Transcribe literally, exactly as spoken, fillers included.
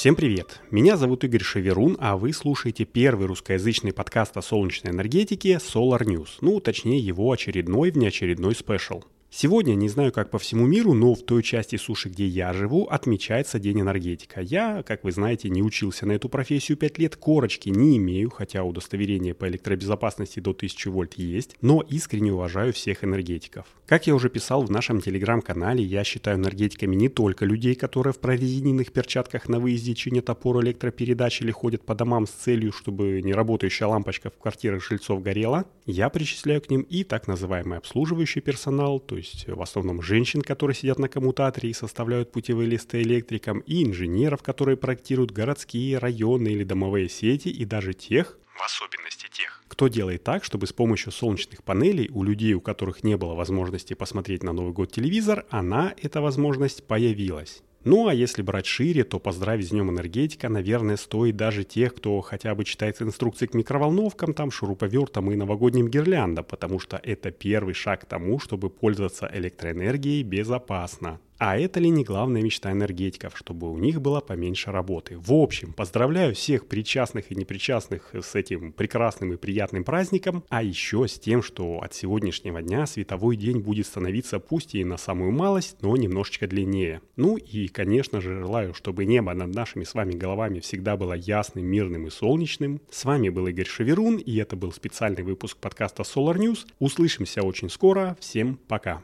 Всем привет! Меня зовут Игорь Шеверун, а вы слушаете первый русскоязычный подкаст о солнечной энергетике Solar News, ну, точнее, его очередной внеочередной спешл. Сегодня, не знаю как по всему миру, но в той части суши, где я живу, отмечается День энергетика. Я, как вы знаете, не учился на эту профессию пять лет, корочки не имею, хотя удостоверение по электробезопасности до тысячи вольт есть, но искренне уважаю всех энергетиков. Как я уже писал в нашем телеграм-канале, я считаю энергетиками не только людей, которые в прорезиненных перчатках на выезде чинят опору электропередач или ходят по домам с целью, чтобы неработающая лампочка в квартирах жильцов горела. Я причисляю к ним и так называемый обслуживающий персонал, то То есть в основном женщин, которые сидят на коммутаторе и составляют путевые листы электрикам, и инженеров, которые проектируют городские, районные или домовые сети, и даже тех, в особенности тех, кто делает так, чтобы с помощью солнечных панелей у людей, у которых не было возможности посмотреть на Новый год телевизор, она, эта возможность, появилась. Ну а если брать шире, то поздравить с Днем энергетика, наверное, стоит даже тех, кто хотя бы читает инструкции к микроволновкам, там, шуруповертам и новогодним гирляндам, потому что это первый шаг к тому, чтобы пользоваться электроэнергией безопасно. А это ли не главная мечта энергетиков, чтобы у них было поменьше работы? В общем, поздравляю всех причастных и непричастных с этим прекрасным и приятным праздником, а еще с тем, что от сегодняшнего дня световой день будет становиться пусть и на самую малость, но немножечко длиннее. Ну и, конечно же, желаю, чтобы небо над нашими с вами головами всегда было ясным, мирным и солнечным. С вами был Игорь Шеверун, и это был специальный выпуск подкаста Solar News. Услышимся очень скоро. Всем пока!